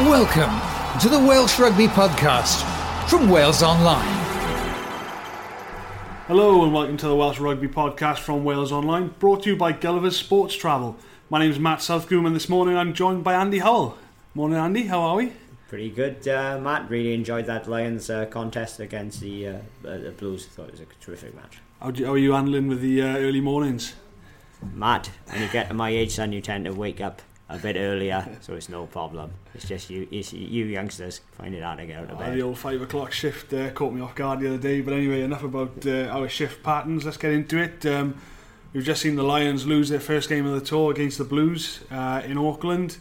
Welcome to the Welsh Rugby Podcast from Wales Online. Hello and welcome to the Welsh Rugby Podcast from Wales Online, brought to you by Gulliver's Sports Travel. My name is Matt Southgroom and this morning I'm joined by Andy Howell. Morning Andy, how are we? Pretty good, Matt. Really enjoyed that Lions contest against the Blues. I thought it was a terrific match. How are you handling with the early mornings? Mad. When you get to my age, son, you tend to wake up a bit earlier, so it's no problem. It's just you youngsters finding out to get out of bed. The old 5 o'clock shift caught me off guard the other day, but anyway, enough about our shift patterns. Let's get into it. We've just seen the Lions lose their first game of the tour against the Blues in Auckland.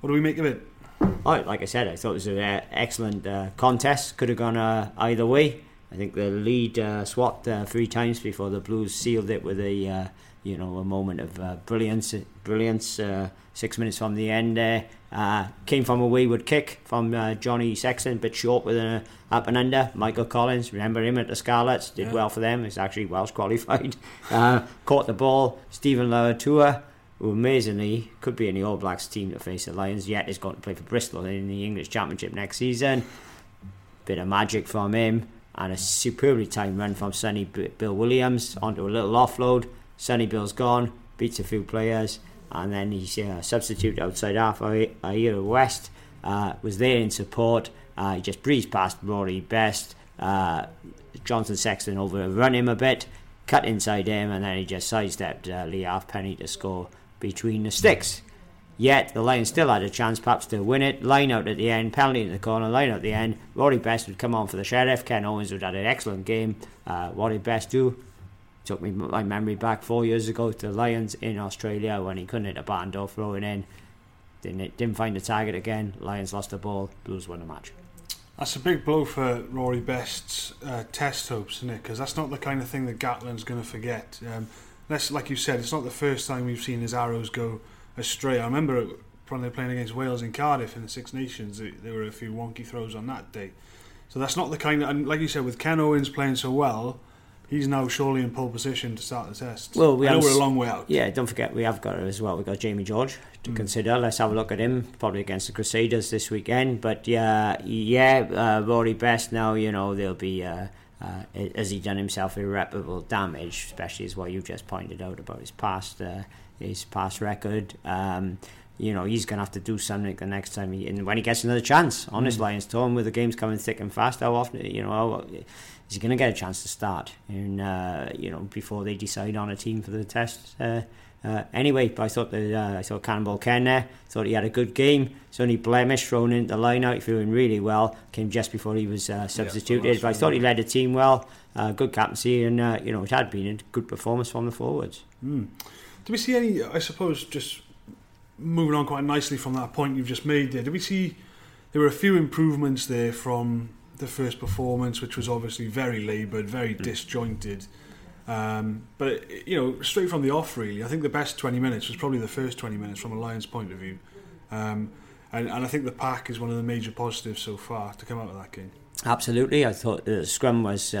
What do we make of it? Oh, like I said, I thought it was an excellent contest. Could have gone either way. I think the lead swapped three times before the Blues sealed it with a moment of brilliance. 6 minutes from the end there. Came from a wayward kick from Johnny Sexton, bit short with an up and under. Michael Collins, remember him at the Scarlets, did well for them. He's actually Welsh qualified. Caught the ball. Stephen Lauatua, who amazingly could be in the All Blacks team to face the Lions, yet is going to play for Bristol in the English Championship next season. Bit of magic from him. And a superbly timed run from Sonny Bill Williams onto a little offload. Sonny Bill's gone, beats a few players, and then he's substitute outside half. Aira West was there in support. He just breezed past Rory Best. Jonathan Sexton overrun him a bit, cut inside him, and then he just sidestepped Lee Halfpenny to score between the sticks. Yet the Lions still had a chance perhaps to win it. Line out at the end, penalty in the corner, line out at the end. Rory Best would come on for the Sheriff. Ken Owens would have had an excellent game. What did Best do? Took me my memory back 4 years ago to the Lions in Australia when he couldn't hit a baton door throwing in. Didn't find the target again. Lions lost the ball. Blues won the match. That's a big blow for Rory Best's test hopes, isn't it? Because that's not the kind of thing that Gatland's going to forget. Like you said, it's not the first time we've seen his arrows go astray. I remember when they were playing against Wales in Cardiff in the Six Nations, there were a few wonky throws on that day. So that's not the kind that, and like you said, with Ken Owens playing so well, he's now surely in pole position to start the test. Well, we're a long way out. Yeah, don't forget we have got it as well. We've got Jamie George to consider. Let's have a look at him, probably against the Crusaders this weekend. But Rory Best now, there'll be... has he done himself irreparable damage, especially as what you just pointed out about his past record. He's going to have to do something the next time when he gets another chance on his Lions tour, with the games coming thick and fast. How often is he going to get a chance to start? And before they decide on a team for the test. Anyway, but I saw Cannonball Ken there. Thought he had a good game. It's only blemish thrown into the line-out. He threw in really well. Came just before he was substituted. Yeah, but I thought he led the team well. Good captaincy, and it had been a good performance from the forwards. Did we see any? I suppose just moving on quite nicely from that point you've just made there. Did we see there were a few improvements there from the first performance, which was obviously very laboured, very disjointed. But straight from the off, really, I think the best 20 minutes was probably the first 20 minutes from a Lions point of view, and I think the pack is one of the major positives so far to come out of that game. Absolutely, I thought the scrum was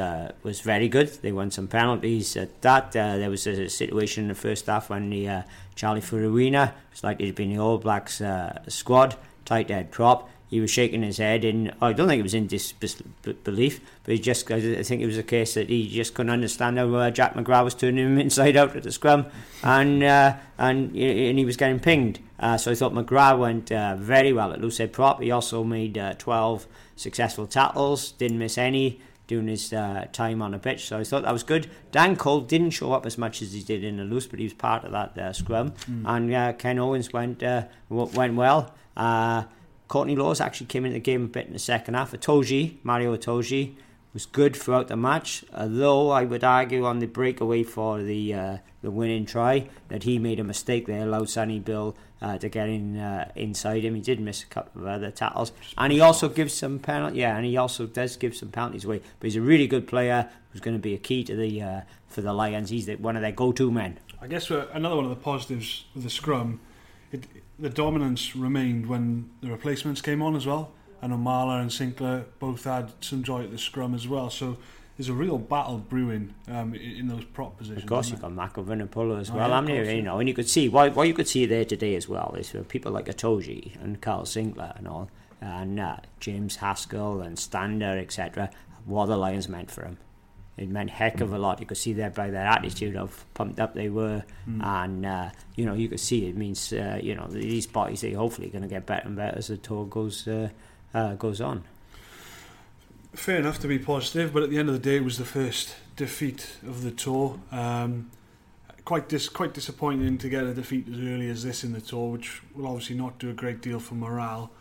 very good. They won some penalties at that. There was a situation in the first half when the Charlie Faumuina, it's like he'd been the All Blacks squad, tight head prop. He was shaking his head, and I don't think it was in disbelief, but I think it was a case that he just couldn't understand how Jack McGrath was turning him inside out at the scrum, and he was getting pinged. So I thought McGrath went very well at loose head prop. He also made 12 successful tackles, didn't miss any during his time on the pitch, so I thought that was good. Dan Cole didn't show up as much as he did in the loose, but he was part of that scrum, and Ken Owens went well. Courtney Lawes actually came into the game a bit in the second half. Mario Itoje, was good throughout the match, although I would argue on the breakaway for the winning try that he made a mistake there, allowed Sonny Bill to get in inside him. He did miss a couple of other tackles, and he also gives some penalties. Yeah, and he also does give some penalties away. But he's a really good player who's going to be a key to the for the Lions. He's one of their go-to men. I guess another one of the positives with the scrum. The dominance remained when the replacements came on as well, and O'Mara and Sinclair both had some joy at the scrum as well, so there's a real battle brewing in those prop positions. Of course, you've got McIlvaine and Puller as well. And you could see what you could see there today as well is people like Itoje and Carl Singler and all, and James Haskell and Stander, etc. What the Lions meant for him. It meant heck of a lot. You could see that by their attitude of pumped up they were, and you could see it means these bodies they hopefully going to get better and better as the tour goes on. Fair enough to be positive, but at the end of the day, it was the first defeat of the tour. Quite disappointing to get a defeat as early as this in the tour, which will obviously not do a great deal for morale.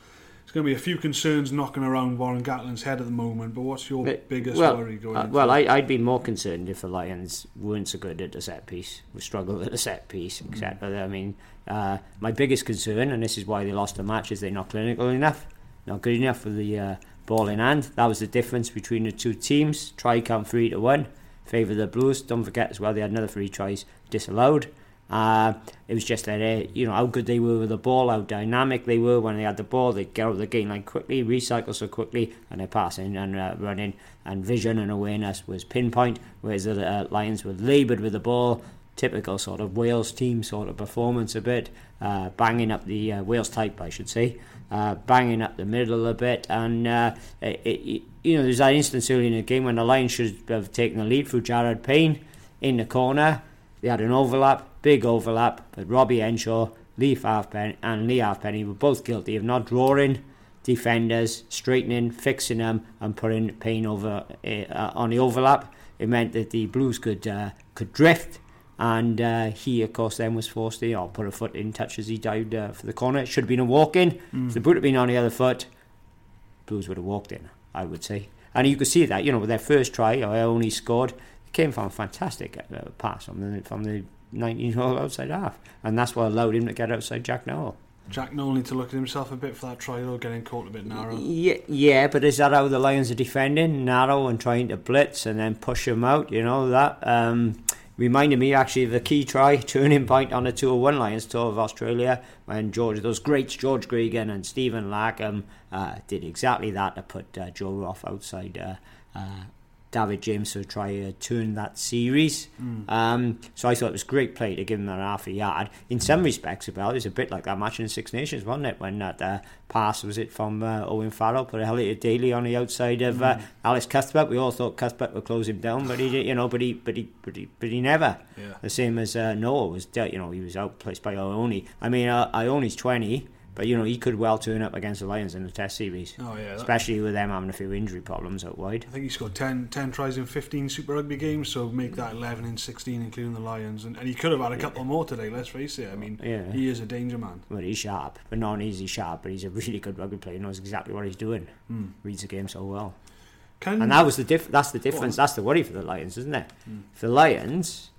There's going to be a few concerns knocking around Warren Gatland's head at the moment, but what's your biggest worry going into? Well, I'd be more concerned if the Lions weren't so good at the set piece, we struggled at the set piece, etc. I mean, my biggest concern, and this is why they lost the match, is they're not clinical enough, not good enough for the ball in hand. That was the difference between the two teams. Try count 3-1, favour the Blues. Don't forget as well, they had another 3 tries disallowed. It was just that how good they were with the ball, how dynamic they were when they had the ball. They get out of the game line quickly, recycle so quickly, and their passing and running and vision and awareness was pinpoint, whereas the Lions were laboured with the ball. Typical sort of Wales team sort of performance a bit, banging up the Wales type, I should say, banging up the middle a bit, and there's that instance early in the game when the Lions should have taken the lead through Jarrod Payne in the corner. They had an overlap. Big overlap, but Robbie Henshaw, Lee Halfpenny were both guilty of not drawing defenders, straightening, fixing them, and putting Payne over on the overlap. It meant that the Blues could drift, and he, of course, then was forced to put a foot in touch as he dived for the corner. It should have been a walk-in. If the boot had been on the other foot, Blues would have walked in, I would say. And you could see that, with their first try, I only scored. It came from a fantastic pass from the 19-hole outside half, and that's what allowed him to get outside Jack Nowell. Jack Nowell needs to look at himself a bit for that try, though, getting caught a bit narrow. Yeah, but is that how the Lions are defending? Narrow and trying to blitz and then push him out, that reminded me actually of the key try, turning point on the 201 Lions tour of Australia when those greats George Gregan and Stephen Larkham did exactly that to put Joe Roff outside David James to try to turn that series. So I thought it was great play to give him that half a yard. In some respects, about it was a bit like that match in Six Nations, wasn't it? When that pass was it from Owen Farrell, put a Hellier Daly on the outside of Alex Cuthbert. We all thought Cuthbert would close him down, but he never. Yeah. The same as Noah was, he was outplaced by Ione. I mean, Ione's 20. But, he could well turn up against the Lions in the Test Series. Oh, yeah. Especially with them having a few injury problems out wide. I think he scored 10 tries in 15 Super Rugby games, so make that 11 in 16, including the Lions. And he could have had a couple more today, let's face it. I mean, He is a danger man. Well, he's sharp. But not easy sharp, but he's a really good rugby player. He knows exactly what he's doing. Reads the game so well. And that was that's the difference. That's the worry for the Lions, isn't it? For the Lions,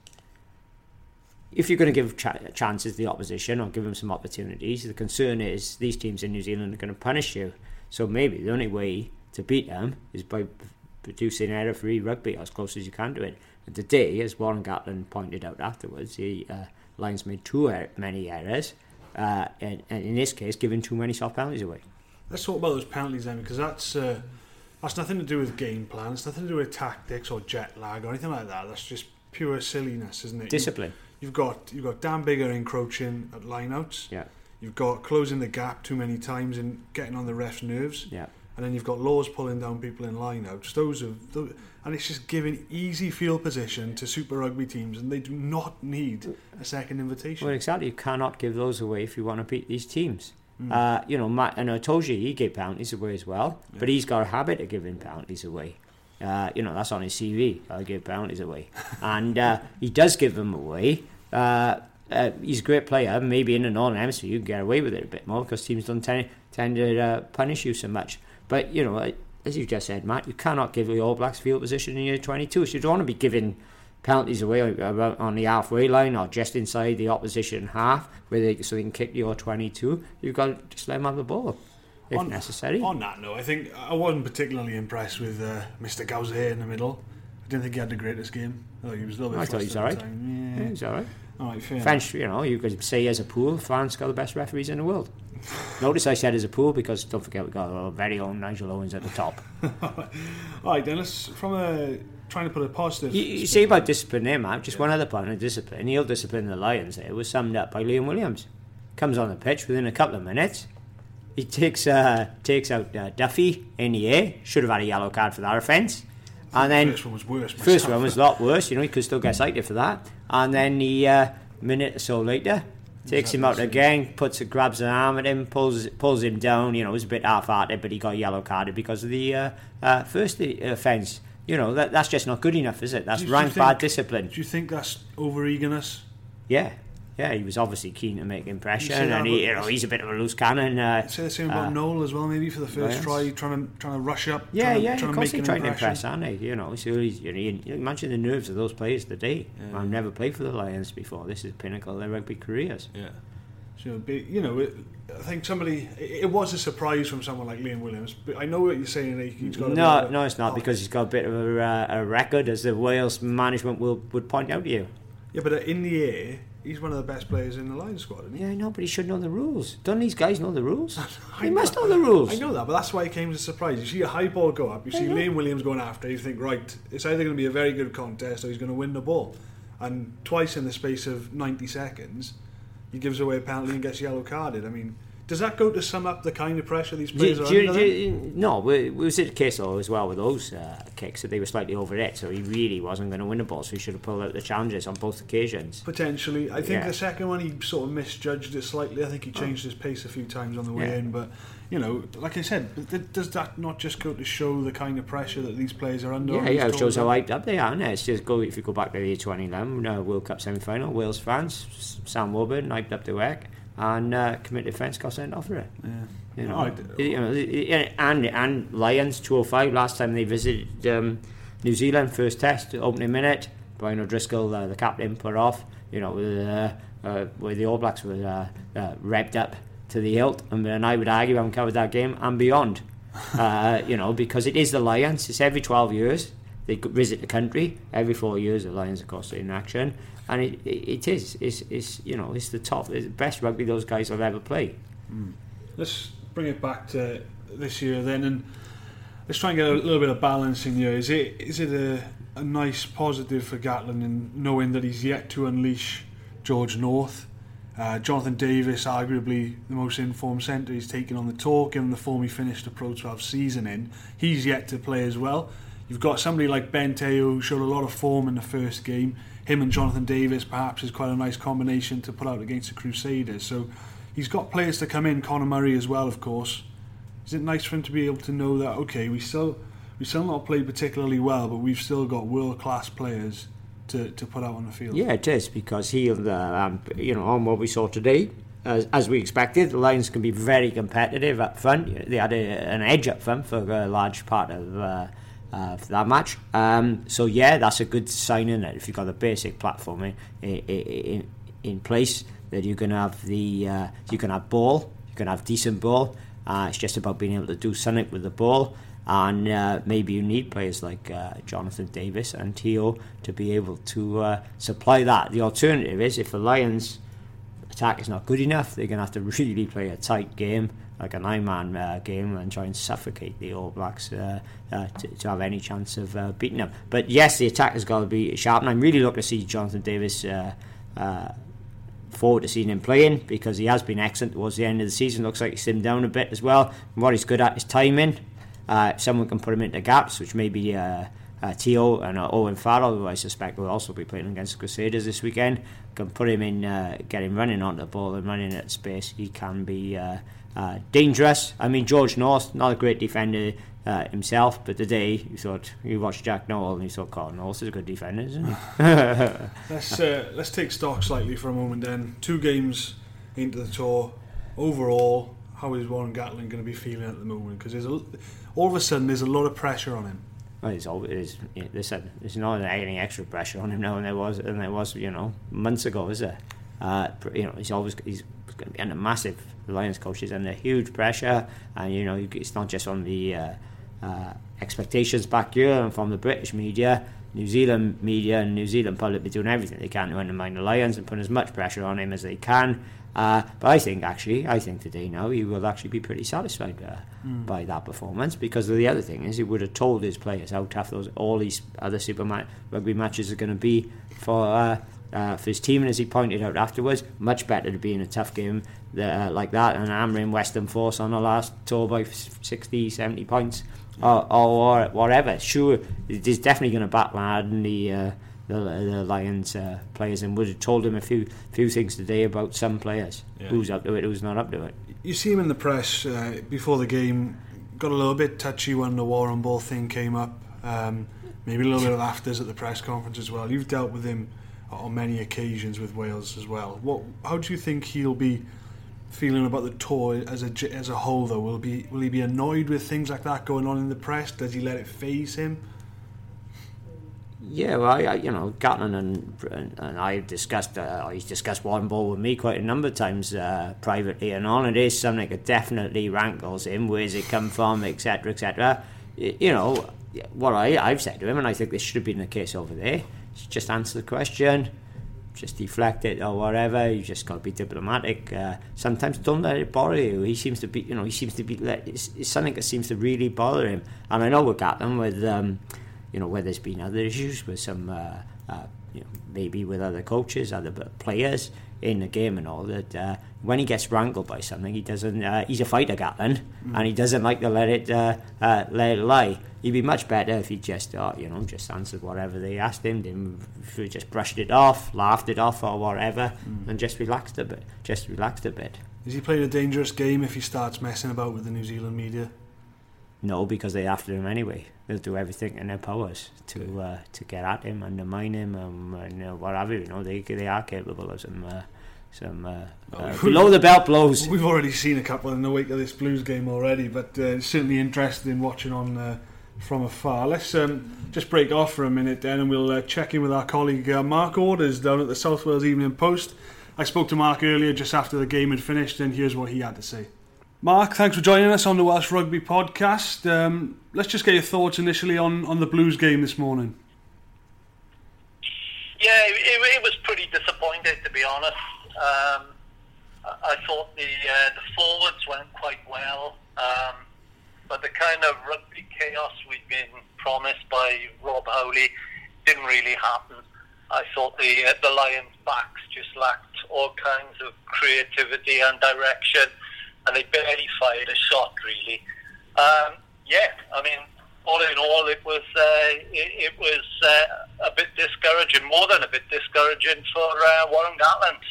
if you're going to give chances to the opposition or give them some opportunities, the concern is these teams in New Zealand are going to punish you. So maybe the only way to beat them is by producing error-free rugby as close as you can to it. And today, as Warren Gatland pointed out afterwards, the Lions made too many errors, and in this case, giving too many soft penalties away. Let's talk about those penalties then, because that's nothing to do with game plan, it's nothing to do with tactics or jet lag or anything like that. That's just pure silliness, isn't it? Discipline. You've got Dan Biggar encroaching at lineouts. Yeah. You've got closing the gap too many times and getting on the ref's nerves. Yeah. And then you've got Lawes pulling down people in lineouts. And it's just giving easy field position to Super Rugby teams, and they do not need a second invitation. Well, exactly. You cannot give those away if you want to beat these teams. Matt and Itoje, he gave penalties away as well, but he's got a habit of giving penalties away. That's on his CV. I give penalties away, and he does give them away. He's a great player. Maybe in the Northern Hemisphere you can get away with it a bit more because teams don't tend to punish you so much. But as you just said, Matt, you cannot give the All Blacks field position in your 22. So you don't want to be giving penalties away on the halfway line or just inside the opposition half, so they can kick your 22. You've got to just let them have the ball. If necessary. On that note, I think I wasn't particularly impressed with Mr. Gauzet in the middle. I didn't think he had the greatest game. I thought he was a little bit. I thought he was all right. Yeah, he was all right. All right, fair. France, you could say as a pool, France got the best referees in the world. Notice I said as a pool because don't forget we got our very own Nigel Owens at the top. All right, Dennis. From a trying to put a positive... You say about discipline there, Mark, just one other part of discipline. He'll discipline the Lions there. It was summed up by Liam Williams. Comes on the pitch within a couple of minutes. He takes out Duffy in the air. Should have had a yellow card for that offence. And then... First one was worse. First one was a lot worse. You know, he could still get cited for that. And then the minute or so later... Takes him out again, grabs an arm at him, pulls him down. You know, it was a bit half-hearted, but he got yellow carded because of the first offence. You know, that's just not good enough, is it? That's rank bad discipline. Do you think that's over-eagerness? Yeah. He was obviously keen to make impression, and he's a bit of a loose cannon. I'd say the same about Noel as well, maybe for the first try, trying to rush up. Of course they're trying to impress, aren't they? You know, so you imagine the nerves of those players today. Yeah. I've never played for the Lions before. This is the pinnacle of their rugby careers. Yeah. So, I think it was a surprise from someone like Liam Williams, but I know what you're saying. He's got it's not, because he's got a bit of a record, as the Wales management would point out to you. Yeah, but in the air... He's one of the best players in the Lions squad, isn't he? Yeah, I know, but he should know the rules. Don't these guys know the rules? He must know the rules. I know that, but that's why it came as a surprise. You see a high ball go up, you see Liam Williams going after it, you think, right, it's either going to be a very good contest or he's going to win the ball. And twice in the space of 90 seconds, he gives away a penalty and gets yellow carded. I mean, does that go to sum up the kind of pressure these players are under? No, was it a case though as well with those kicks that they were slightly over it, so he really wasn't going to win the ball, so he should have pulled out the challenges on both occasions. Potentially. I think the second one he sort of misjudged it slightly. I think he changed his pace a few times on the way in, but like I said, does that not just go to show the kind of pressure that these players are under? Yeah, it shows how hyped up they are, isn't it? It's just if you go back to the 2011 World Cup semi-final, Wales fans, Sam Warburton hyped up the work. And committed offence, got sent off for it. Yeah. And Lions 205 last time they visited New Zealand, first test, opening minute. Brian O'Driscoll, the captain, put off. You know, where the All Blacks were revved up to the hilt, and I would argue haven't covered that game and beyond. Because it is the Lions. It's every 12 years they visit the country. Every 4 years the Lions, of course, are in action. And it's the top, it's the best rugby those guys have ever played. Mm. Let's bring it back to this year then, and let's try and get a little bit of balance in here. Is it a nice positive for Gatland in knowing that he's yet to unleash George North, Jonathan Davies, arguably the most informed centre he's taken on the tour, given the form he finished the Pro 12 season in. He's yet to play as well. You've got somebody like Ben Te'o who showed a lot of form in the first game. Him and Jonathan Davies perhaps is quite a nice combination to put out against the Crusaders. So he's got players to come in, Conor Murray as well, of course. Is it nice for him to be able to know that, okay, we still not played particularly well, but we've still got world-class players to put out on the field? Yeah, it is, because he'll, on what we saw today, as we expected, the Lions can be very competitive up front. They had an edge up front for a large part of... for that match, that's a good sign, in it? If you've got the basic platform in place, that you can have decent ball. It's just about being able to do something with the ball, and maybe you need players like Jonathan Davies and Te'o to be able to supply that. The alternative is, if the Lions attack is not good enough, they're going to have to really play a tight game, like a 9-man game, and try and suffocate the All Blacks to have any chance of beating them. But yes, the attack has got to be sharp, and I'm really looking to see Jonathan Davies forward to seeing him playing, because he has been excellent towards the end of the season. Looks like he's slimmed down a bit as well. And what he's good at is timing. Someone can put him into gaps, which may be Te'o and Owen Farrell, who I suspect will also be playing against the Crusaders this weekend, can put him in, get him running onto the ball and running at space. He can be... dangerous. I mean, George North, not a great defender himself, but today you watched Jack Nowell and you thought, Conor North is a good defender, isn't he? Let's take stock slightly for a moment then. 2 games into the tour, overall, how is Warren Gatland going to be feeling at the moment? Because all of a sudden there's a lot of pressure on him. Well, there's not any extra pressure on him now than there was months ago, is there? He's going to be under massive. The Lions coach is under huge pressure, and it's not just on the expectations back here and from the British media. New Zealand media and New Zealand public be doing everything they can to undermine the Lions and put as much pressure on him as they can. But I think today now he will actually be pretty satisfied by that performance, because the other thing is he would have told his players how tough all these other Super Rugby matches are going to be for his team, and as he pointed out afterwards, much better to be in a tough game like that and hammering Western Force on the last tour by 60, 70 points or whatever. Sure, he's definitely going to batlad and the Lions players, and would have told him a few things today about some players, who's up to it, who's not up to it. You see him in the press before the game, got a little bit touchy when the war on ball thing came up, maybe a little bit of afters at the press conference as well. You've dealt with him on many occasions with Wales as well. How do you think he'll be feeling about the tour as a whole though? Will he be annoyed with things like that going on in the press? Does he let it faze him? Yeah, well, Gatland and I have discussed. He's discussed Warren Ball with me quite a number of times privately and on. It is something that definitely rankles him. Where's it come from, etc., etc. You know what I've said to him, and I think this should have been the case over there. Just answer the question, just deflect it or whatever. You just got to be diplomatic. Sometimes don't let it bother you. He seems to be. It's something that seems to really bother him. And I know with Gatland where there's been other issues with some, maybe with other coaches, other players in the game and all that. When he gets wrangled by something, he doesn't. He's a fighter, Gatland, and he doesn't like to let it lie. He'd be much better if he just answered whatever they asked him. Then just brushed it off, laughed it off, or whatever, and just relaxed a bit. Is he playing a dangerous game if he starts messing about with the New Zealand media? No, because they're after him anyway. They'll do everything in their powers to get at him, undermine him, and whatever. They are capable of some below the belt blows. We've already seen a couple in the wake of this Blues game already, but certainly interested in watching on from afar. Let's just break off for a minute then, and we'll check in with our colleague Mark Orders down at the South Wales Evening Post. I spoke to Mark earlier just after the game had finished, and here's what he had to say. Mark, thanks for joining us on the Welsh Rugby Podcast. Let's just get your thoughts initially on the Blues game this morning. Yeah, it was pretty disappointing, to be honest. I thought the forwards went quite well, but the kind of rugby chaos we'd been promised by Rob Howley didn't really happen. I thought the Lions' backs just lacked all kinds of creativity and direction, and they barely fired a shot, really. All in all, it was a bit discouraging, more than a bit discouraging for Warren Gatland.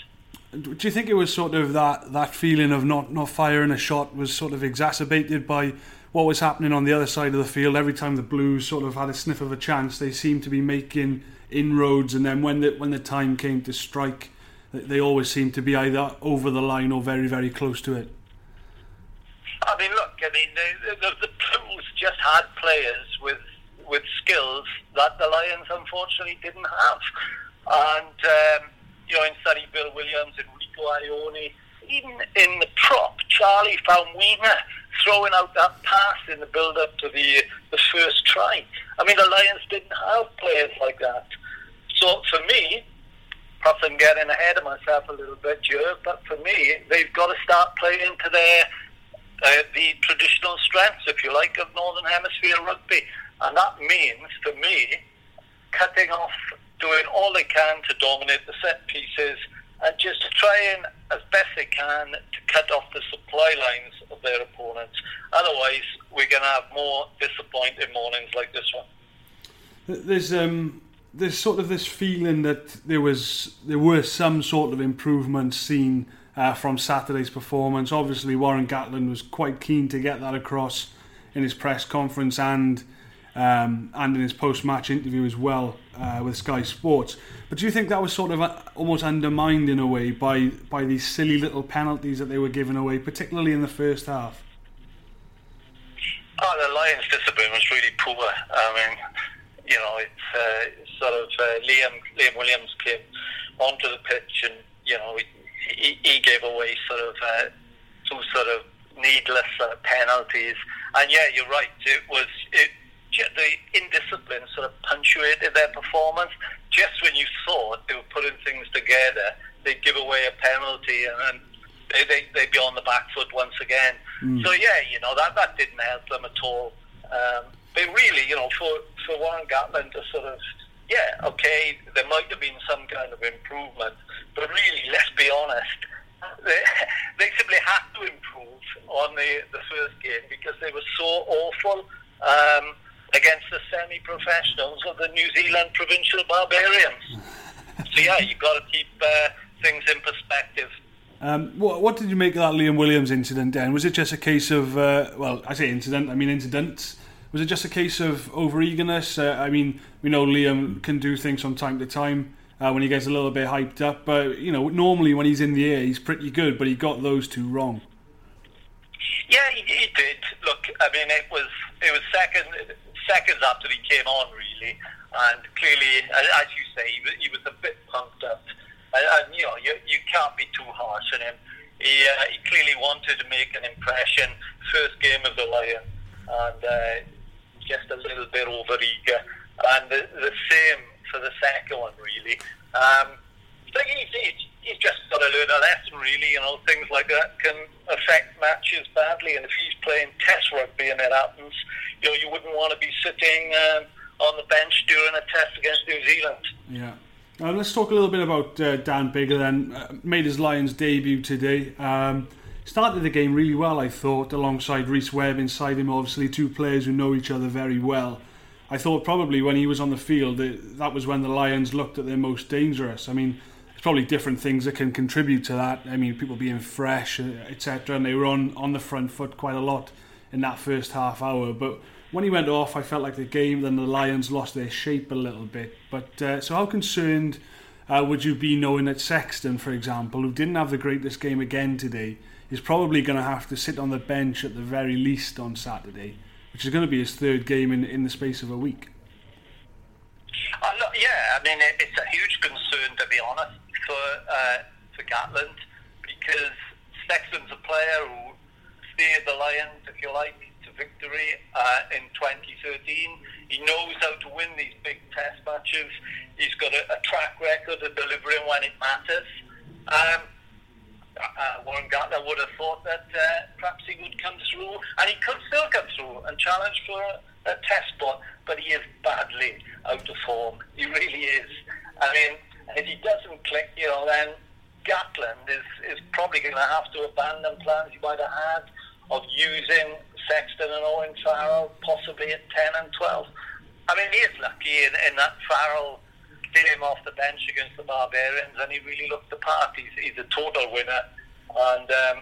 Do you think it was sort of that feeling of not firing a shot was sort of exacerbated by what was happening on the other side of the field? Every time the Blues sort of had a sniff of a chance, they seemed to be making inroads, and then when the time came to strike, they always seemed to be either over the line or very, very close to it. The Blues just had players with skills that the Lions unfortunately didn't have. And, in Sonny Bill Williams, and Rico Ione, even in the prop, Charlie Faumuina throwing out that pass in the build-up to the first try. The Lions didn't have players like that. So, for me, perhaps I'm getting ahead of myself a little bit, Joe, but for me, they've got to start playing to their... the traditional strengths, if you like, of Northern Hemisphere rugby. And that means, for me, cutting off, doing all they can to dominate the set pieces, and just trying as best they can to cut off the supply lines of their opponents. Otherwise, we're going to have more disappointing mornings like this one. There's sort of this feeling that there were some sort of improvements seen from Saturday's performance. Obviously, Warren Gatland was quite keen to get that across in his press conference and in his post-match interview as well with Sky Sports. But do you think that was sort of almost undermined in a way by these silly little penalties that they were giving away, particularly in the first half? The Lions' discipline was really poor. Liam Williams came onto the pitch and, he gave away two sort of needless penalties, and yeah, you're right. The indiscipline sort of punctuated their performance. Just when you thought they were putting things together, they give away a penalty, and they'd be on the back foot once again. So yeah, you know, that didn't help them at all. But really, you know, for Warren Gatland to sort of, yeah, okay, there might have been some kind of improvement, but really, let's be honest, they simply had to improve on the first game because they were so awful against the semi-professionals of the New Zealand Provincial Barbarians. So yeah, you've got to keep things in perspective. What did you make of that Liam Williams incident, Dan? Was it just a case of, incident? Was it just a case of over-eagerness? I mean, we know Liam can do things from time to time when he gets a little bit hyped up, but, you know, normally when he's in the air, he's pretty good, but he got those two wrong. Yeah, he did. Look, I mean, it was seconds after he came on, really, and clearly, as you say, he was a bit pumped up. And you know, you can't be too harsh on him. He clearly wanted to make an impression. First game of the Lions, and just a little bit over eager. And the same for the second one, really. But he's just got to learn a lesson, really. You know, things like that can affect matches badly. And if he's playing Test rugby and it happens, you know, you wouldn't want to be sitting on the bench during a Test against New Zealand. Yeah. Let's talk a little bit about Dan Biggar then. Made his Lions debut today. Started the game really well, I thought, alongside Rhys Webb inside him, obviously, two players who know each other very well. I thought probably when he was on the field, that was when the Lions looked at their most dangerous. I mean, there's probably different things that can contribute to that. I mean, people being fresh, etc. And they were on the front foot quite a lot in that first half hour. But when he went off, I felt like then the Lions lost their shape a little bit. But so how concerned would you be knowing that Sexton, for example, who didn't have the greatest game again today, is probably going to have to sit on the bench at the very least on Saturday, which is going to be his third game in the space of a week? Yeah, I mean, it's a huge concern, to be honest, for Gatland, because Sexton's a player who steered the Lions, if you like, victory in 2013. He knows how to win these big Test matches. He's got a track record of delivering when it matters. Warren Gatland would have thought that perhaps he would come through, and he could still come through and challenge for a Test spot, but he is badly out of form. He really is. I mean, if he doesn't click, you know, then Gatland is probably going to have to abandon plans he might have had of using Sexton and Owen Farrell, possibly at 10 and 12. I mean, he is lucky in that Farrell did him off the bench against the Barbarians, and he really looked the part. He's a total winner. And, I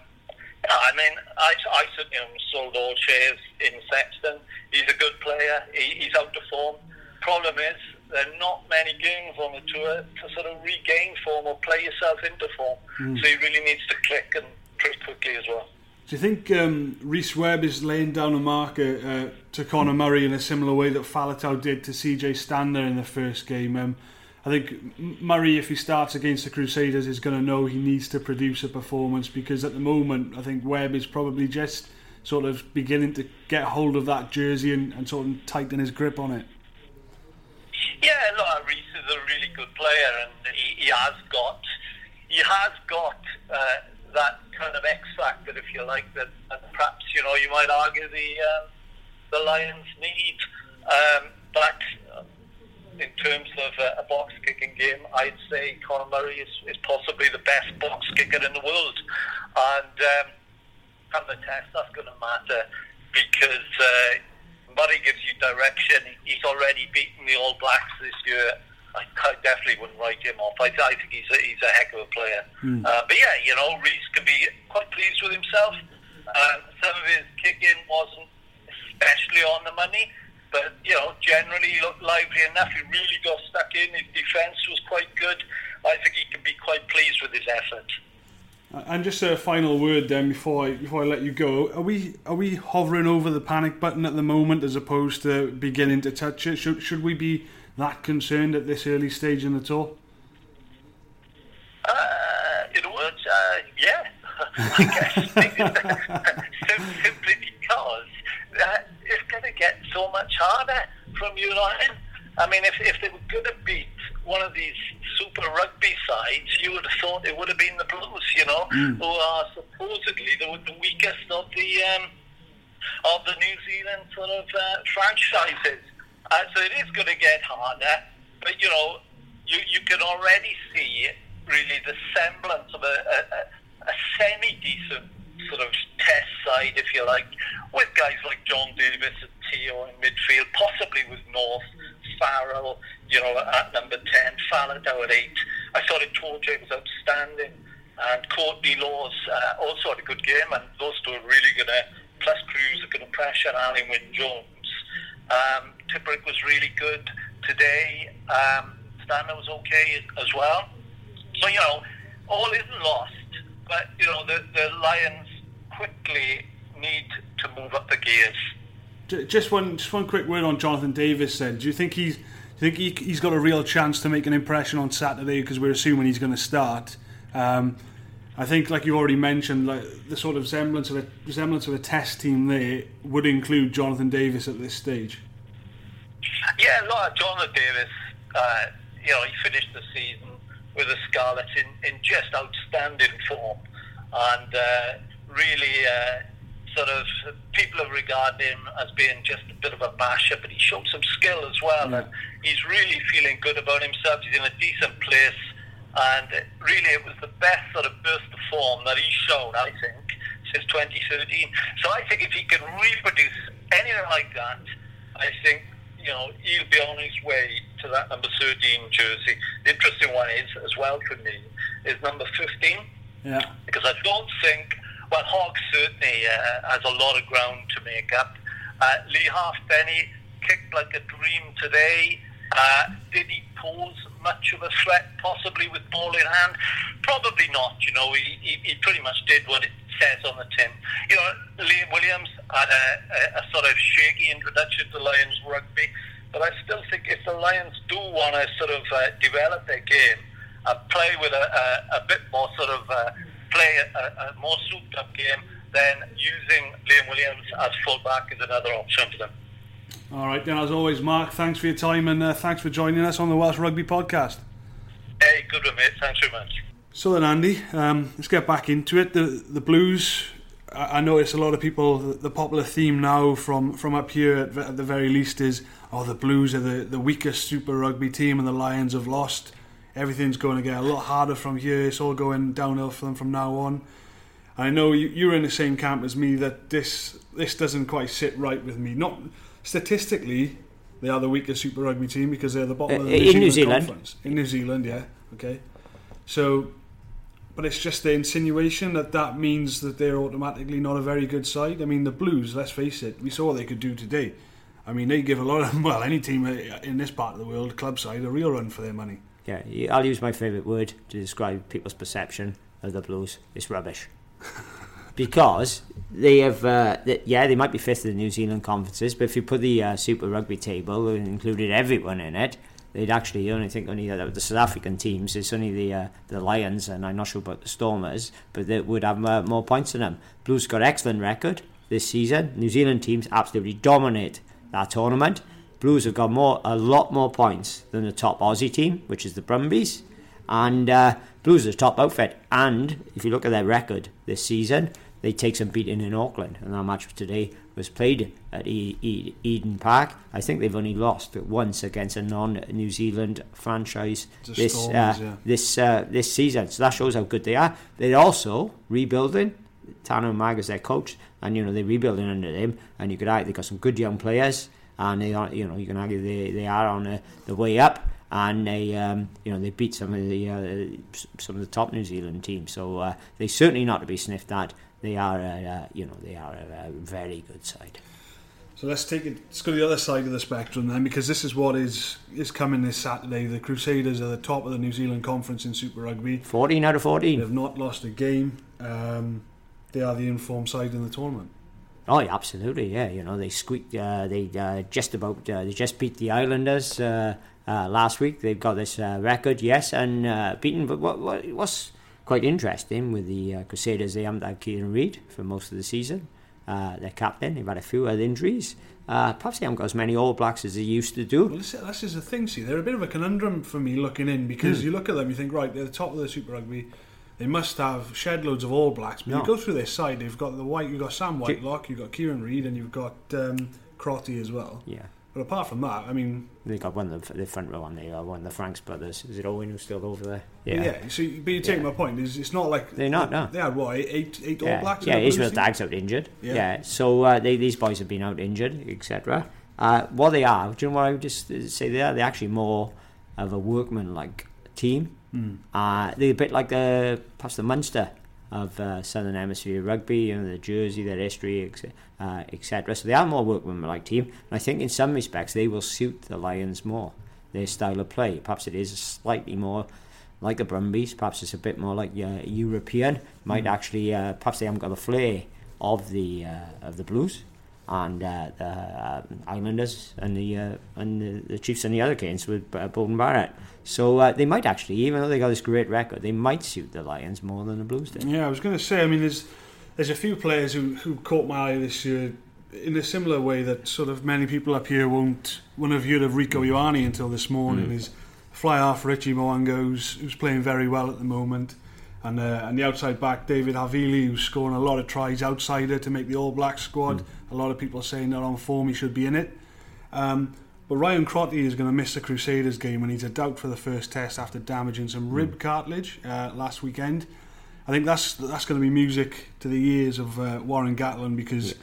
mean, I certainly sold all shares in Sexton. He's a good player. He's out of form. Problem is, there are not many games on the tour to sort of regain form or play yourself into form. So he really needs to click and pretty quickly as well. Do you think Rhys Webb is laying down a marker to Conor Murray in a similar way that Faletau did to CJ Stander in the first game? I think Murray, if he starts against the Crusaders, is going to know he needs to produce a performance, because at the moment I think Webb is probably just sort of beginning to get hold of that jersey and sort of tighten his grip on it. Yeah, look, Rhys is a really good player, and he has got that kind of X factor, if you like, that perhaps, you know, you might argue the Lions need. But in terms of a box kicking game, I'd say Conor Murray is possibly the best box kicker in the world, and the Test, that's going to matter, because Murray gives you direction. He's already beaten the All Blacks this year. I definitely wouldn't write him off. I think he's a heck of a player. But yeah, you know, Rhys can be quite pleased with himself. Some of his kicking wasn't especially on the money, but, you know, generally he looked lively enough. He really got stuck in. His defence was quite good. I think he can be quite pleased with his effort. And just a final word then before I let you go. Are we hovering over the panic button at the moment as opposed to beginning to touch it? Should we be that concerned at this early stage in the tour? It would, yeah. I guess. Simply because it's going to get so much harder from you on in. I mean, if they were going to beat one of these Super Rugby sides, you would have thought it would have been the Blues, you know, who are supposedly the weakest of the New Zealand sort of franchises. So it is going to get harder, but you know, you can already see really the semblance of a semi-decent sort of test side, if you like, with guys like John Davies and Te'o in midfield, possibly with North, Farrell, you know, at number 10, Faletau at 8. I thought Itoje was outstanding, and Courtney Lawes also had a good game, and those two are really going to, plus Cruz are going to pressure Alan Wynne-Jones. Tipuric was really good today. Stander was okay as well. So, you know, all isn't lost, but, you know, the Lions quickly need to move up the gears. Just one quick word on Jonathan Davies then. Do you think he's got a real chance to make an impression on Saturday, because we're assuming he's going to start? I think, like you already mentioned, like the sort of semblance of a test team there would include Jonathan Davies at this stage. Yeah, Jonathan Davies. You know, he finished the season with the Scarlets in just outstanding form, and really. Sort of people have regarded him as being just a bit of a basher, but he showed some skill as well, and he's really feeling good about himself. He's in a decent place, and really it was the best sort of burst of form that he's shown, I think, since 2013. So I think if he can reproduce anything like that, I think, you know, he'll be on his way to that number 13 jersey. The interesting one is, as well for me, is number 15, because I don't think. Well, Hogg certainly has a lot of ground to make up. Lee Halfpenny kicked like a dream today. Did he pose much of a threat, possibly with ball in hand? Probably not, you know. He pretty much did what it says on the tin. You know, Liam Williams had a sort of shaky introduction to Lions rugby, but I still think if the Lions do want to sort of develop their game and play with a bit more sort of... play a more souped-up game, then using Liam Williams as full-back is another option for them. All right, then, as always, Mark, thanks for your time and thanks for joining us on the Welsh Rugby Podcast. Hey, good one, mate. Thanks very much. So then, Andy, let's get back into it. The Blues, I notice a lot of people, the popular theme now from up here at the very least is, the Blues are the weakest Super Rugby team and the Lions have lost. Everything's going to get a lot harder from here. It's all going downhill for them from now on. I know you're in the same camp as me that this doesn't quite sit right with me. Not statistically, they are the weakest Super Rugby team because they're the bottom of the New Zealand Conference. In New Zealand, yeah, okay. So, but it's just the insinuation that means that they're automatically not a very good side. I mean, the Blues, let's face it, we saw what they could do today. I mean, they give any team in this part of the world, club side, a real run for their money. Yeah, I'll use my favourite word to describe people's perception of the Blues. It's rubbish. Because they have, they might be fifth in the New Zealand conferences, but if you put the Super Rugby table and included everyone in it, they'd actually only the South African teams, it's only the Lions, and I'm not sure about the Stormers, but they would have more points than them. Blues got excellent record this season. New Zealand teams absolutely dominate that tournament. Blues have got a lot more points than the top Aussie team, which is the Brumbies, and Blues are the top outfit. And if you look at their record this season, they take some beating in Auckland, and that match today was played at Eden Park. I think they've only lost once against a non-New Zealand franchise this season. So that shows how good they are. They're also rebuilding. Tano Mag is their coach, and you know they're rebuilding under him. And you could argue they've got some good young players. And they are, you know, you can argue they are on the way up, and they, you know, they beat some of the top New Zealand teams. So they're certainly not to be sniffed at. They are, a very good side. So let's go to the other side of the spectrum then, because this is what is coming this Saturday. The Crusaders are the top of the New Zealand Conference in Super Rugby. 14 out of 14. They've not lost a game. They are the informed side in the tournament. Oh, yeah, absolutely, yeah. You know, they squeaked. They just beat the Islanders last week. They've got this record, yes, and beaten. But what was quite interesting with the Crusaders, they haven't had Kieran Reid for most of the season. their captain. They've had a few other injuries. Perhaps they haven't got as many All Blacks as they used to do. Well, that's just the thing, see. They're a bit of a conundrum for me looking in, because you look at them, you think, right, they're the top of the Super Rugby. They must have shed loads of All Blacks. But you go through their side, they've got you've got Sam Whitelock, you've got Kieran Reid, and you've got Crotty as well. Yeah. But apart from that, I mean... They got one of the front row, and they got one of the Franks brothers. Is it Owen who's still over there? Yeah. But you take my point. It's not like... They're not, no. They had, what, eight All Blacks? Yeah, Israel Dagg's out injured. Yeah. So these boys have been out injured, etc. What they are, do you know what I would just say they are? They're actually more of a workman-like team. Mm. They're a bit like perhaps the Munster of Southern Hemisphere rugby, the jersey, their history, etc. So they are more workmanlike team, and I think in some respects they will suit the Lions more, their style of play. Perhaps it is slightly more like the Brumbies, perhaps it's a bit more like European, might actually perhaps they haven't got the flair of the Blues and the Islanders and the Chiefs and the other Canes with Bolden Barrett. So they might actually, even though they got this great record, they might suit the Lions more than the Blues did. Yeah, I was going to say, I mean, there's a few players who caught my eye this year in a similar way that sort of many people up here won't have heard of Rico Ioane until this morning. Is fly half Richie Moanga, who's playing very well at the moment, and the outside back David Havili, who's scoring a lot of tries outsider to make the All Blacks squad. A lot of people are saying they're on form, he should be in it. But Ryan Crotty is going to miss the Crusaders game, and he's a doubt for the first test after damaging some rib cartilage last weekend. I think that's going to be music to the ears of Warren Gatland, because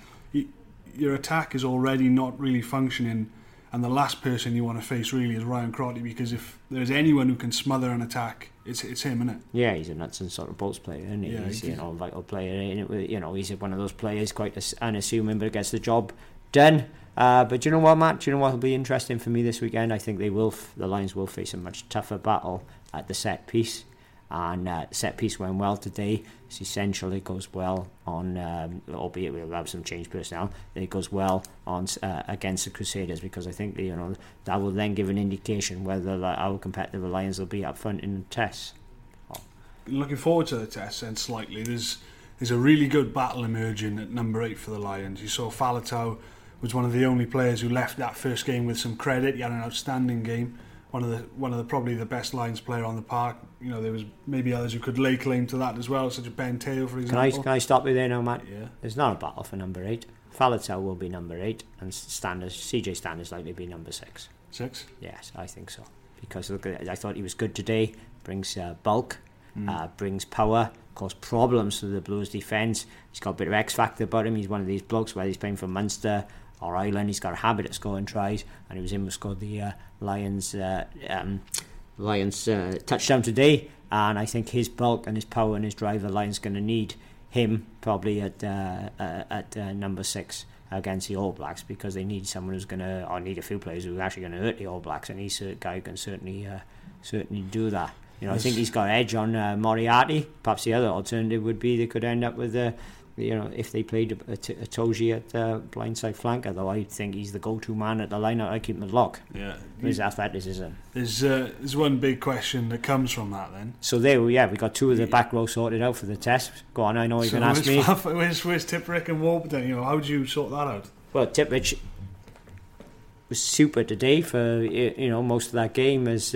your attack is already not really functioning, and the last person you want to face really is Ryan Crotty, because if there's anyone who can smother an attack, it's him, isn't it? Yeah, he's a nuts and sort of bolts player, isn't he? Yeah, he's an all-vital player, he's one of those players, quite unassuming, but gets the job done. But do you know what, Matt? Do you know what will be interesting for me this weekend? I think the Lions will face a much tougher battle at the set piece, and set piece went well today. It's essential. It goes well on, albeit we'll have some change personnel. It goes well on against the Crusaders, because I think that will then give an indication whether our competitive Lions will be up front in the test. Looking forward to the test then slightly. There's a really good battle emerging at number 8 for the Lions. You saw Faletau was one of the only players who left that first game with some credit. He had an outstanding game. One of the probably the best Lions player on the park. There was maybe others who could lay claim to that as well, such as Ben Te'o, for example. Can I stop you there now, Matt? Yeah. There's not a battle for number 8. Faletau will be number 8, and CJ Stander's likely to be number 6. 6? Yes, I think so. Because look, I thought he was good today. Brings bulk, brings power, caused problems for the Blues defence. He's got a bit of X factor about him. He's one of these blokes where he's playing for Munster or Ireland. He's got a habit of scoring tries, and he was in to score the Lions touchdown today. And I think his bulk and his power and his drive, the Lions going to need him probably at number 6 against the All Blacks, because they need someone who's going to, or need a few players who are actually going to hurt the All Blacks, and he's a guy who can certainly do that. I think he's got an edge on Moriarty. Perhaps the other alternative would be they could end up with if they played Itoje at blindside flanker, though I think he's the go-to man at the line-out. I keep him at lock. Yeah, his athleticism. There's one big question that comes from that then. So there, we got two of the back row sorted out for the test. Go on, I know you can ask me. Where's Tipuric and Warburton? How do you sort that out? Well, Tipuric was super today for most of that game, as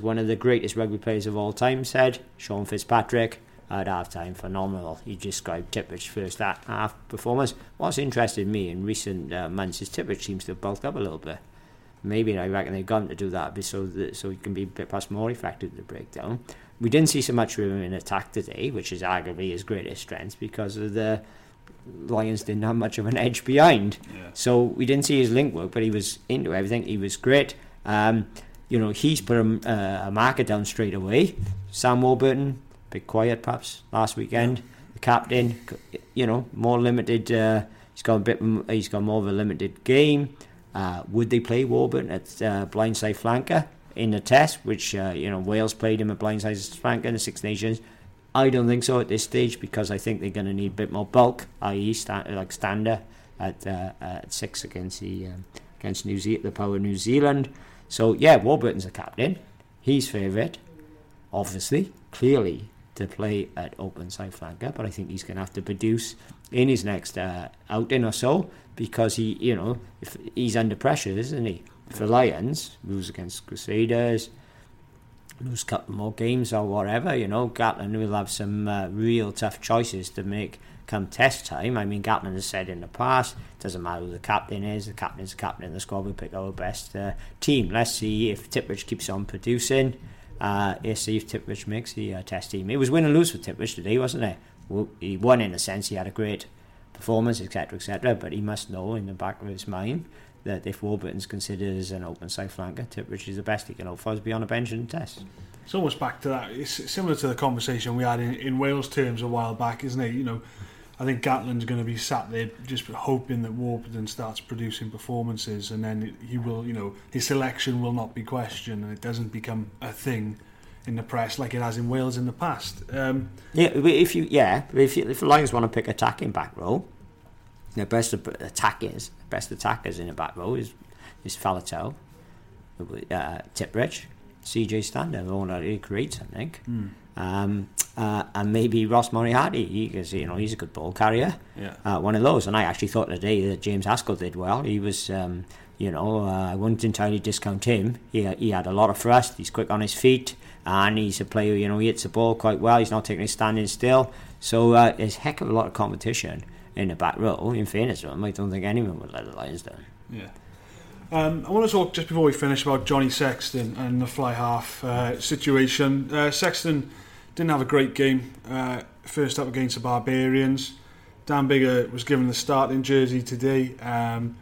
one of the greatest rugby players of all time said, Sean Fitzpatrick. At half-time, phenomenal. He described Tipperic's first half performance. What's interested me in recent months is Tipuric seems to have bulked up a little bit. Maybe I reckon they've gone to do that so he can be a bit perhaps more effective at the breakdown. We didn't see so much from him in attack today, which is arguably his greatest strength, because of the Lions didn't have much of an edge behind. Yeah. So we didn't see his link work, but he was into everything. He was great. He's put a marker down straight away. Sam Warburton, a bit quiet perhaps last weekend. The captain, more limited. He's got more of a limited game. Would they play Warburton at blindside flanker in the test? Which Wales played him at blindside flanker in the Six Nations. I don't think so at this stage, because I think they're going to need a bit more bulk, i.e. like Stander at 6 against the power of New Zealand. So Warburton's the captain. He's favourite, obviously. Clearly, to play at open side flanker, but I think he's going to have to produce in his next outing or so, because he, you know, if he's under pressure, isn't he? For Lions, lose against Crusaders, lose a couple more games or whatever, you know, Gatland will have some real tough choices to make come test time. I mean, Gatland has said in the past, it doesn't matter who the captain is, the captain's the captain in the squad, we pick our best team. Let's see if Tipuric keeps on producing. Let's see if Tipuric makes the test team. It was win and lose for Tipuric today, wasn't it? Well, he won in a sense, he had a great performance, etc., but he must know in the back of his mind that if Warburton's considered as an open side flanker, Tipuric is the best he can hope for is beyond a bench and test. It's almost back to that. It's similar to the conversation we had in Wales terms a while back, isn't it? You know, I think Gatland's going to be sat there just hoping that Warburton starts producing performances, and then he will, you know, his selection will not be questioned, and it doesn't become a thing in the press like it has in Wales in the past. If the Lions want to pick attacking back row, their best attackers in the back row is Faletau, Tipuric, CJ Stander, the one that he creates, I think. Mm. And maybe Ross Moriarty, because you know he's a good ball carrier, yeah. One of those. And I actually thought today that James Haskell did well. He was, I wouldn't entirely discount him. He had a lot of thrust. He's quick on his feet, and he's a player. You know, he hits the ball quite well. He's not taking his standing still. So there's a heck of a lot of competition in the back row. In fairness to him, I don't think anyone would let the Lions down. Yeah. I want to talk just before we finish about Johnny Sexton and the fly half situation. Sexton didn't have a great game first up against the Barbarians. Dan Biggar was given the starting jersey today. I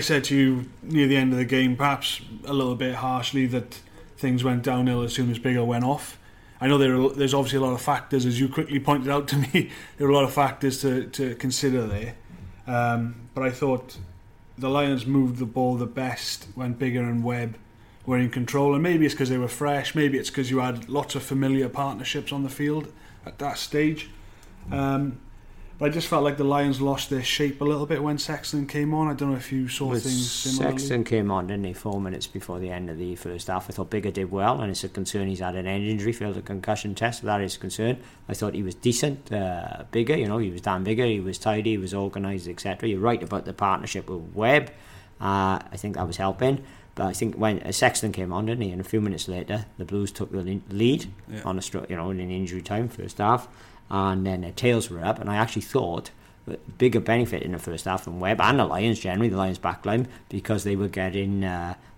said to you near the end of the game, perhaps a little bit harshly, that things went downhill as soon as Biggar went off. I know there's obviously a lot of factors, as you quickly pointed out to me, there are a lot of factors to consider there. But I thought the Lions moved the ball the best when Biggar and Webb were in control, and maybe it's because they were fresh, maybe it's because you had lots of familiar partnerships on the field at that stage, but I just felt like the Lions lost their shape a little bit when Sexton came on. I don't know if you saw things similarly. Sexton came on, didn't he, 4 minutes before the end of the first half. I thought Biggar did well, and it's a concern he's had an end injury, failed a concussion test, that is a concern. I thought he was decent, Biggar, you know, he was Dan Biggar, he was tidy, he was organised, etc. You're right about the partnership with Webb, I think that was helping. But I think when Sexton came on, didn't he? And a few minutes later, the Blues took the lead on in injury time first half, and then their tails were up. And I actually thought that Biggar benefit in the first half from Webb and the Lions generally, the Lions backline, because they were getting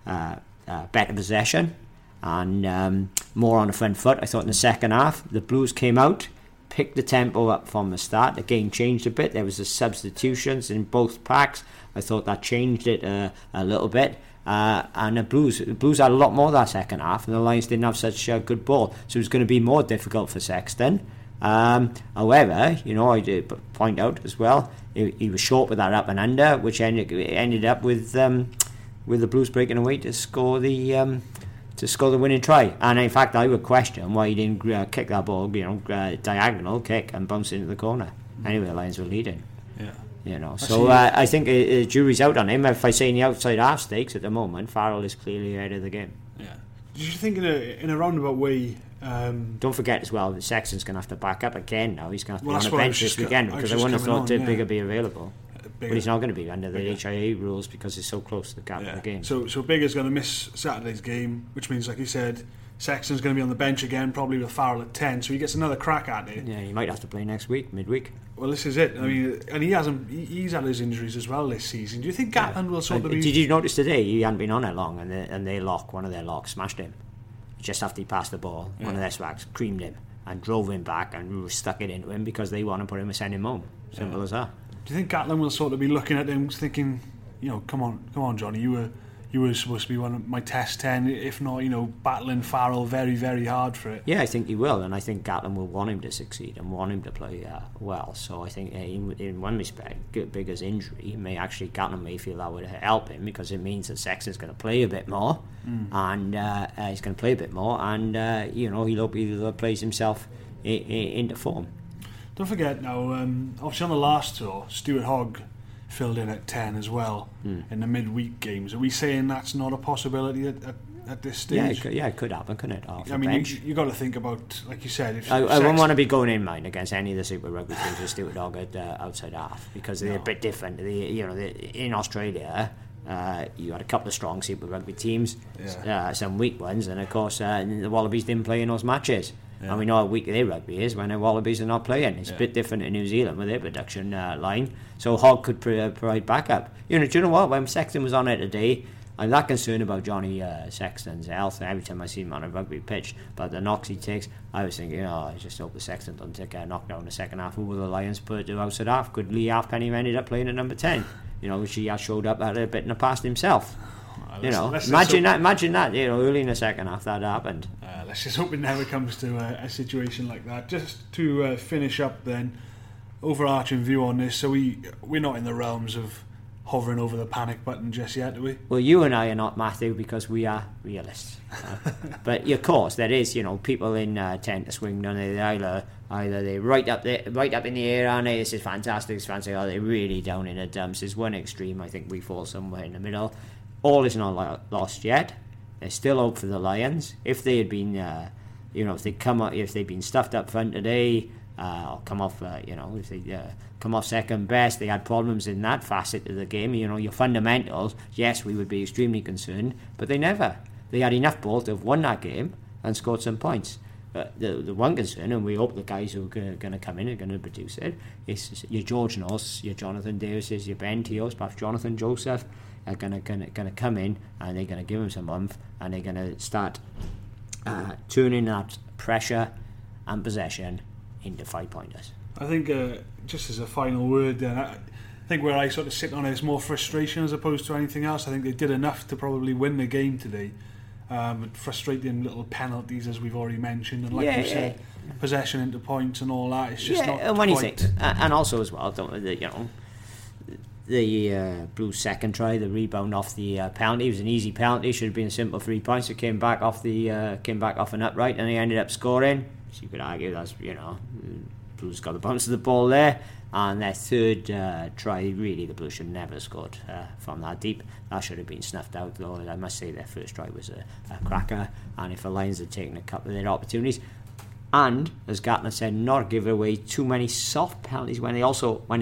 better possession and more on the front foot. I thought in the second half, the Blues came out, picked the tempo up from the start. The game changed a bit. There was the substitutions in both packs. I thought that changed it a little bit. And the Blues had a lot more that second half, and the Lions didn't have such a good ball, so it was going to be more difficult for Sexton. However, you know, I did point out as well, he was short with that up and under, which ended up with the Blues breaking away to score the winning try. And in fact, I would question why he didn't kick that ball, you know, diagonal kick and bounce into the corner. Anyway, the Lions were leading. Yeah. You know, so I think the jury's out on him. If I say in the outside half stakes at the moment, Farrell is clearly ahead of the game. Yeah. Did you think in a roundabout way? Don't forget as well that Sexton's going to have to back up again now. He's going to have to be on the bench this weekend because I wouldn't have thought Biggar be available. But he's not going to be under the HIA rules because it's so close to the gap of the game. So Biggar's going to miss Saturday's game, which means, like you said, Sexton's going to be on the bench again, probably with Farrell at 10, so he gets another crack at it. Yeah, he might have to play next week, midweek. Well, this is it. I mean, and he's had his injuries as well this season. Do you think Gatland will sort of be... Did you notice today he hadn't been on it long, and one of their locks smashed him just after he passed the ball. Yeah. One of their swags creamed him and drove him back and stuck it into him because they want to put him and send him home. Simple as that. Do you think Gatland will sort of be looking at him thinking, you know, come on, Johnny, you were supposed to be one of my test 10, if not, you know, battling Farrell very, very hard for it. Yeah, I think he will, and I think Gatland will want him to succeed and want him to play well. So I think in one respect, Biggar's injury Gatland may feel that would help him because it means that Sexton's going to play a bit more, and he's going to play a bit more, and you know, he plays himself into form. Don't forget now, obviously on the last tour, Stuart Hogg filled in at 10 as well in the midweek games. Are we saying that's not a possibility at at this stage. Yeah, it could happen, couldn't it? Off I mean, you've got to think about, like you said... I wouldn't want to be going in mind against any of the Super Rugby teams with Stuart Hogg at outside half, because they're a bit different. In Australia... you had a couple of strong Super Rugby teams, some weak ones, and of course the Wallabies didn't play in those matches. Yeah. And we know how weak their rugby is when the Wallabies are not playing. It's a bit different in New Zealand with their production line. So Hogg could provide backup. Do you know what? When Sexton was on it today, I'm that concerned about Johnny Sexton's health. Every time I see him on a rugby pitch, but the knocks he takes, I was thinking, I just hope the Sexton doesn't take a knockdown in the second half. Who will the Lions put to outside half? Could Lee Halfpenny have ended up playing at number 10? Which he has showed up at a bit in the past himself. Imagine that. Early in the second half that happened. Let's just hope it never comes to a situation like that. Just to finish up then, overarching view on this. So we're not in the realms of hovering over the panic button just yet, are we? Well, you and I are not, Matthew, because we are realists. But of course, there is people in tend to swing. Either they're right up in the air, aren't they? This is fantastic. It's fantastic. Are they really down in the dumps? There's one extreme. I think we fall somewhere in the middle. All is not lost yet. There's still hope for the Lions. If they had been, if they'd been stuffed up front today. Or come off, if they come off second best, they had problems in that facet of the game. Your fundamentals, yes, we would be extremely concerned, but they never. They had enough ball to have won that game and scored some points. The one concern, and we hope the guys who are going to come in are going to produce it, is your George North, your Jonathan Davies, your Ben Te'o, perhaps Jonathan Joseph, are going to come in and they're going to give them some oomph and they're going to start turning that pressure and possession into 5 pointers. I think just as a final word then, I think where I sort of sit on it is more frustration as opposed to anything else. I think they did enough to probably win the game today, but frustrating little penalties as we've already mentioned, and like you said possession into points and all that, it's just not when quite... you think, and also as well, the Blues second try, the rebound off the penalty, it was an easy penalty, should have been a simple 3 points. It came back off an upright and they ended up scoring. So you could argue that's, Blues got the bounce of the ball there. And their third try, really, the Blues should never have scored from that deep. That should have been snuffed out, though. I must say their first try was a cracker. And if the Lions had taken a couple of their opportunities, and, as Gatland said, not give away too many soft penalties when they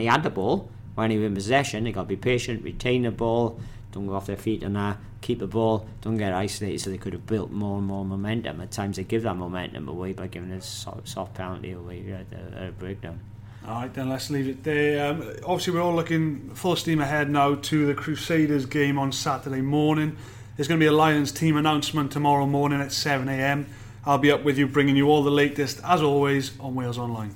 had the ball, when they were in possession, they got to be patient, retain the ball, don't go off their feet and keep the ball, don't get isolated, so they could have built more and more momentum. At times they give that momentum away by giving a soft penalty away at a breakdown. Alright then, let's leave it there. Obviously we're all looking full steam ahead now to the Crusaders game on Saturday morning. There's going to be a Lions team announcement tomorrow morning at 7am. I'll be up with you, bringing you all the latest as always on Wales Online.